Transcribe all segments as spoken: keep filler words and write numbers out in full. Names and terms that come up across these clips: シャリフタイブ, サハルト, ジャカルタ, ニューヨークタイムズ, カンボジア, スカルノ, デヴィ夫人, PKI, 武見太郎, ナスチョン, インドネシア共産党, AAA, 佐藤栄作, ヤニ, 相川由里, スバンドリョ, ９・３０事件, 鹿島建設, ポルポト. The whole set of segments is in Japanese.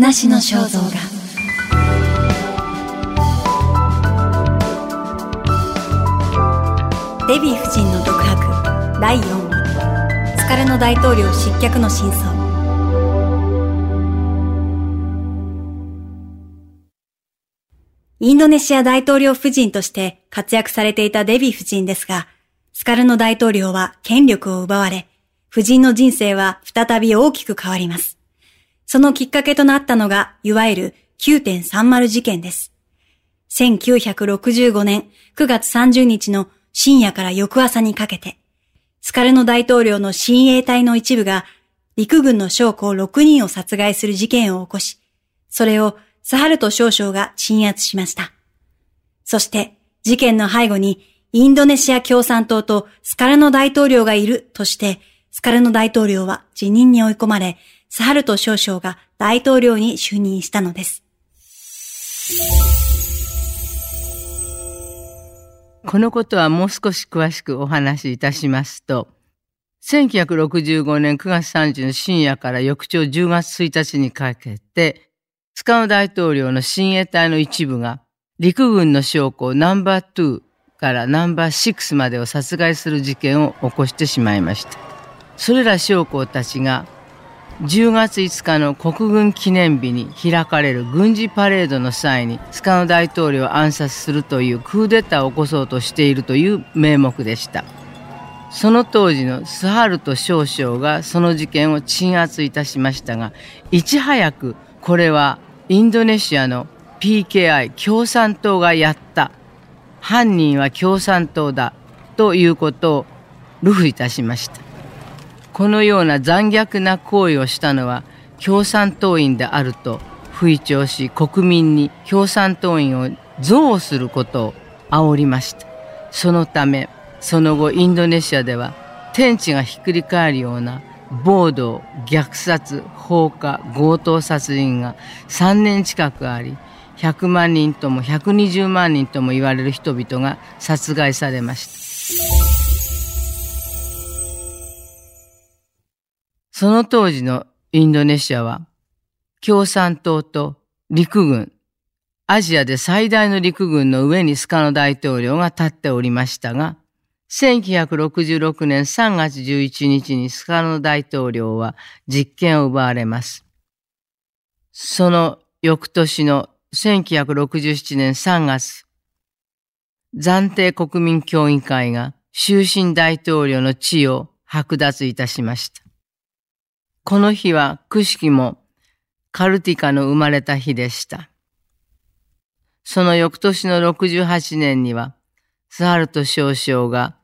話の肖像画。デヴィ夫人の独白だいよんわ、スカルノ大統領失脚の真相。インドネシア大統領夫人として活躍されていたデヴィ夫人ですが、スカルノ大統領は権力を奪われ、夫人の人生は再び大きく変わります。そのきっかけとなったのが、いわゆる きゅうてんさんまる 事件です。せんきゅうひゃくろくじゅうごねんくがつさんじゅうにちの深夜から翌朝にかけて、スカルノ大統領の親衛隊の一部が陸軍の将校ろくにんを殺害する事件を起こし、それをサハルト少将が鎮圧しました。そして事件の背後にインドネシア共産党とスカルノ大統領がいるとして、スカルノ大統領は辞任に追い込まれ、サハルト少将が大統領に就任したのです。このことはもう少し詳しくお話しいたしますと、せんきゅうひゃくろくじゅうごねんくがつさんじゅうにちの深夜から翌朝じゅうがつついたちにかけて、スカルノ大統領の親衛隊の一部が陸軍の将校ナンバーにからナンバーろくまでを殺害する事件を起こしてしまいました。それら将校たちがじゅうがついつかの国軍記念日に開かれる軍事パレードの際にスカルノ大統領を暗殺するというクーデターを起こそうとしているという名目でした。その当時のスハルト少将がその事件を鎮圧いたしましたが、いち早くこれはインドネシアの ピーケーアイ 共産党がやった、犯人は共産党だということを流布いたしました。このような残虐な行為をしたのは共産党員であると吹聴し、国民に共産党員を憎悪することを煽りました。そのためその後インドネシアでは天地がひっくり返るような暴動、虐殺、放火、強盗殺人がさんねんちかくあり、ひゃくまんにんともひゃくにじゅうまんにんとも言われる人々が殺害されました。その当時のインドネシアは共産党と陸軍、アジアで最大の陸軍の上にスカルノ大統領が立っておりましたが、せんきゅうひゃくろくじゅうろくねんさんがつじゅういちにちにスカルノ大統領は実権を奪われます。その翌年のせんきゅうひゃくろくじゅうななねんさんがつ、暫定国民協議会が終身大統領の地位を剥奪いたしました。この日はくしくもカルティカの生まれた日でした。その翌年のろくじゅうはちねんには、スハルト少将が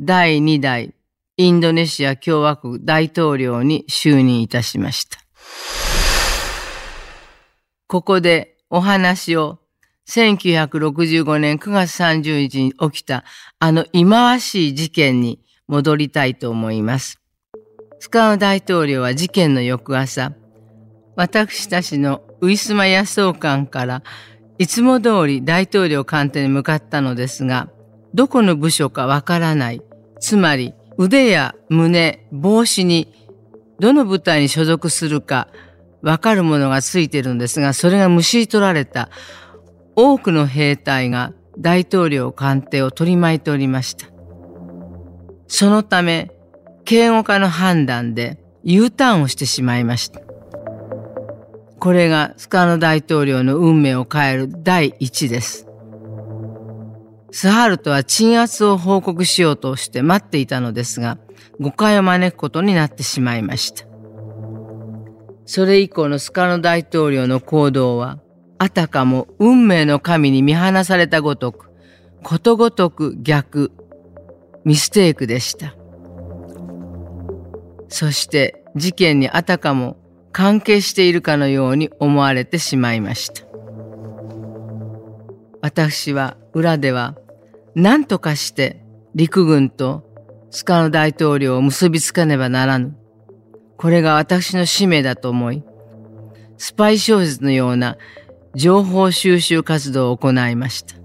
だいにだいインドネシア共和国大統領に就任いたしました。ここでお話をせんきゅうひゃくろくじゅうごねんくがつさんじゅうにちに起きたあの忌まわしい事件に戻りたいと思います。スカルノ大統領は事件の翌朝、私たちのウィスマ野草館からいつも通り大統領官邸に向かったのですが、どこの部署かわからない。つまり腕や胸、帽子にどの部隊に所属するかわかるものがついてるんですが、それがむしり取られた多くの兵隊が大統領官邸を取り巻いておりました。そのため、警護課の判断で U ターンをしてしまいました。これがスカルノ大統領の運命を変える第一です。スハルトは鎮圧を報告しようとして待っていたのですが、誤解を招くことになってしまいました。それ以降のスカルノ大統領の行動は、あたかも運命の神に見放されたごとく、ことごとく逆、ミステイクでした。そして事件にあたかも関係しているかのように思われてしまいました。私は裏では、何とかして陸軍とスカルノ大統領を結びつかねばならぬ。これが私の使命だと思い、スパイ小説のような情報収集活動を行いました。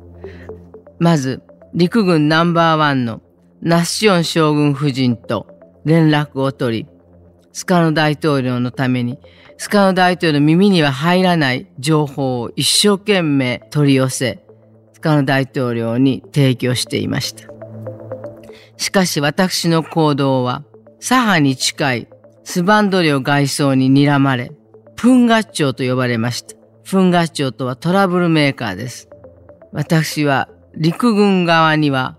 まず、陸軍ナンバーワンのナッシオン将軍夫人と連絡を取り、スカノ大統領のために、スカノ大統領の耳には入らない情報を一生懸命取り寄せ、スカノ大統領に提供していました。しかし私の行動は、左派に近いスバンドリョ外相に睨まれ、プンガッチョウと呼ばれました。プンガッチョウとはトラブルメーカーです。私は陸軍側には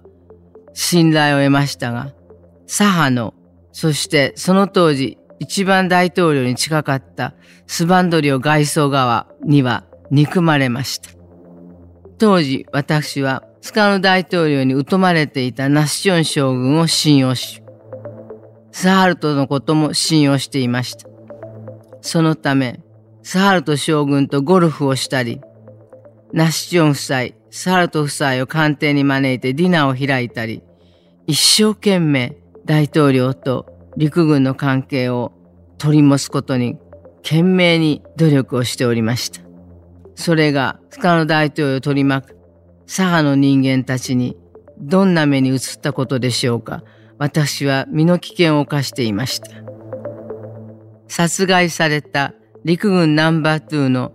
信頼を得ましたが、左派の、そしてその当時一番大統領に近かったスバンドリョ外相側には憎まれました。当時私はスカノ大統領に疎まれていたナスチョン将軍を信用し、サハルトのことも信用していました。そのため、サハルト将軍とゴルフをしたり、ナスチョン夫妻、サハルト夫妻を官邸に招いてディナーを開いたり、一生懸命大統領と陸軍の関係を取り持つことに懸命に努力をしておりました。それがスカノ大統領を取り巻く左派の人間たちにどんな目に映ったことでしょうか。私は身の危険を冒していました。殺害された陸軍ナンバーツーの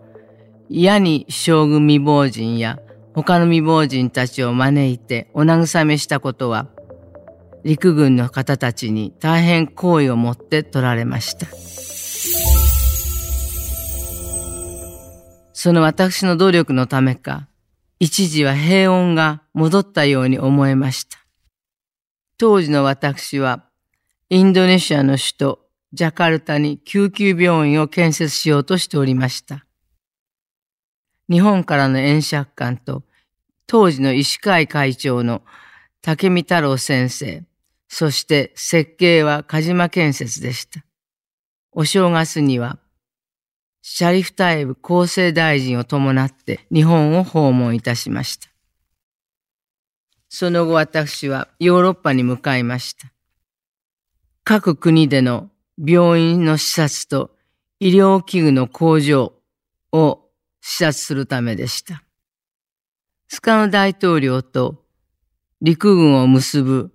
ヤニ将軍未亡人や他の未亡人たちを招いてお慰めしたことは、陸軍の方たちに大変好意を持って取られました。その私の努力のためか、一時は平穏が戻ったように思えました。当時の私は、インドネシアの首都ジャカルタに救急病院を建設しようとしておりました。日本からの円借款と、当時の医師会会長の武見太郎先生、そして設計は鹿島建設でした。お正月には、シャリフタイブ厚生大臣を伴って日本を訪問いたしました。その後私はヨーロッパに向かいました。各国での病院の視察と医療器具の工場を視察するためでした。スカノ大統領と陸軍を結ぶ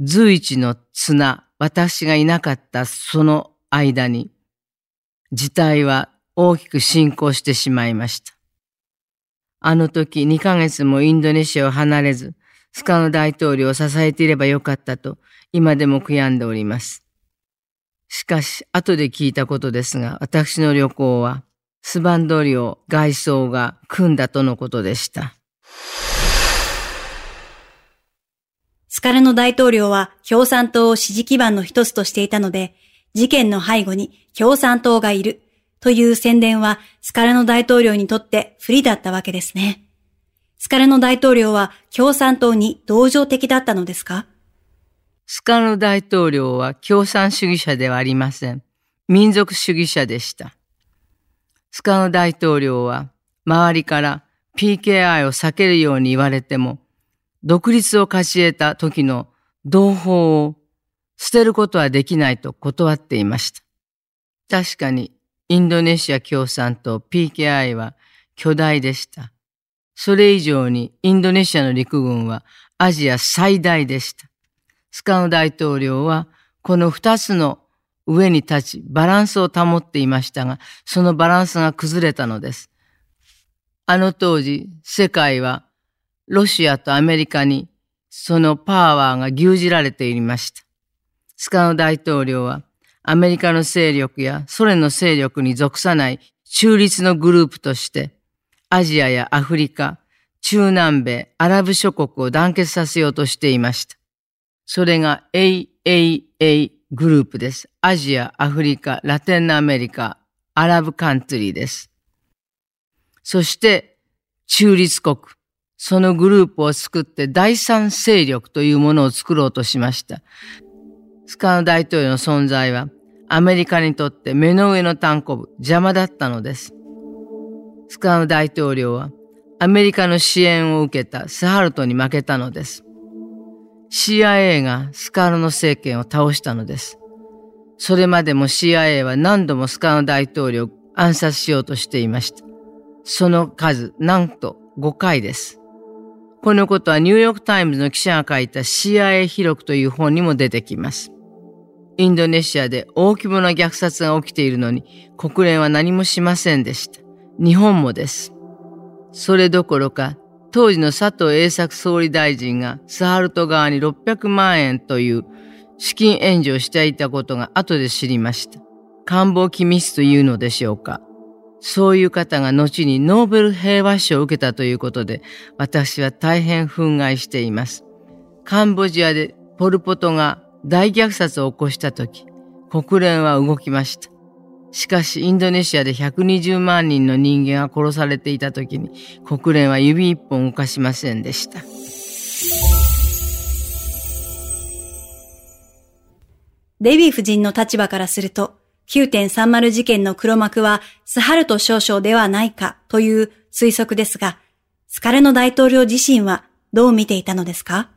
随一の綱、私がいなかったその間に、事態は大きく進行してしまいました。あの時にかげつもインドネシアを離れず、スカノ大統領を支えていればよかったと今でも悔やんでおります。しかし後で聞いたことですが、私の旅行はスバンドリョ外相が組んだとのことでした。スカノ大統領は共産党を支持基盤の一つとしていたので、事件の背後に共産党がいるという宣伝はスカノ大統領にとって不利だったわけですね。スカノ大統領は共産党に同情的だったのですか？スカノ大統領は共産主義者ではありません。民族主義者でした。スカノ大統領は周りから ピーケーアイ を避けるように言われても、独立を勝ち得た時の同胞を捨てることはできないと断っていました。確かにインドネシア共産党 ピーケーアイ は巨大でした。それ以上にインドネシアの陸軍はアジア最大でした。スカノ大統領はこの二つの上に立ちバランスを保っていましたが、そのバランスが崩れたのです。あの当時、世界はロシアとアメリカにそのパワーが牛耳られていました。スカノ大統領はアメリカの勢力やソ連の勢力に属さない中立のグループとして、アジアやアフリカ、中南米、アラブ諸国を団結させようとしていました。それが エーエーエー グループです。アジア、アフリカ、ラテンアメリカ、アラブカントリーです。そして中立国、そのグループを作って第三勢力というものを作ろうとしました。スカノ大統領の存在はアメリカにとって目の上のたんこぶ、邪魔だったのです。スカノ大統領はアメリカの支援を受けたサハルトに負けたのです。シーアイエー がスカノの政権を倒したのです。それまでも シーアイエー は何度もスカノ大統領を暗殺しようとしていました。その数なんとごかいです。このことはニューヨークタイムズの記者が書いた シーアイエー 記録という本にも出てきます。インドネシアで大規模な虐殺が起きているのに国連は何もしませんでした。日本もです。それどころか当時の佐藤栄作総理大臣がスハルト側にろっぴゃくまんえんという資金援助をしていたことが後で知りました。官房機密というのでしょうか。そういう方が後にノーベル平和賞を受けたということで、私は大変憤慨しています。カンボジアでポルポトが大虐殺を起こした時、国連は動きました。しかしインドネシアでひゃくにじゅうまんにんの人間が殺されていた時に、国連は指一本動かしませんでした。デヴィ夫人の立場からすると、きゅうてんさんまる 事件の黒幕はスハルト少将ではないかという推測ですが、スカルノ大統領自身はどう見ていたのですか？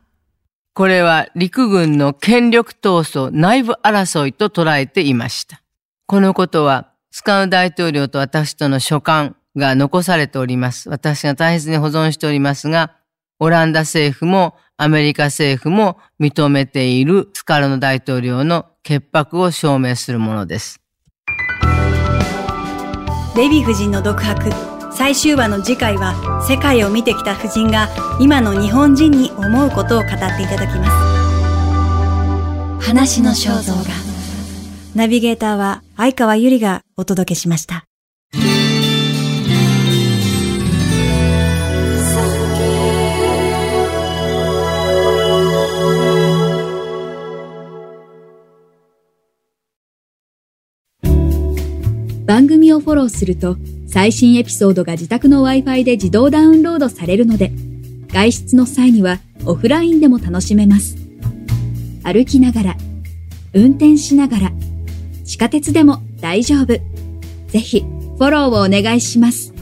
これは陸軍の権力闘争、内部争いと捉えていました。このことはスカルノ大統領と私との書簡が残されております。私が大切に保存しておりますが、オランダ政府もアメリカ政府も認めているスカルノ大統領の潔白を証明するものです。デヴィ夫人の独白、最終話の次回は、世界を見てきた夫人が今の日本人に思うことを語っていただきます。話の肖像画、ナビゲーターは相川由里がお届けしました。番組をフォローすると最新エピソードが自宅の Wi-Fi で自動ダウンロードされるので、外出の際にはオフラインでも楽しめます。歩きながら、運転しながら、地下鉄でも大丈夫。ぜひフォローをお願いします。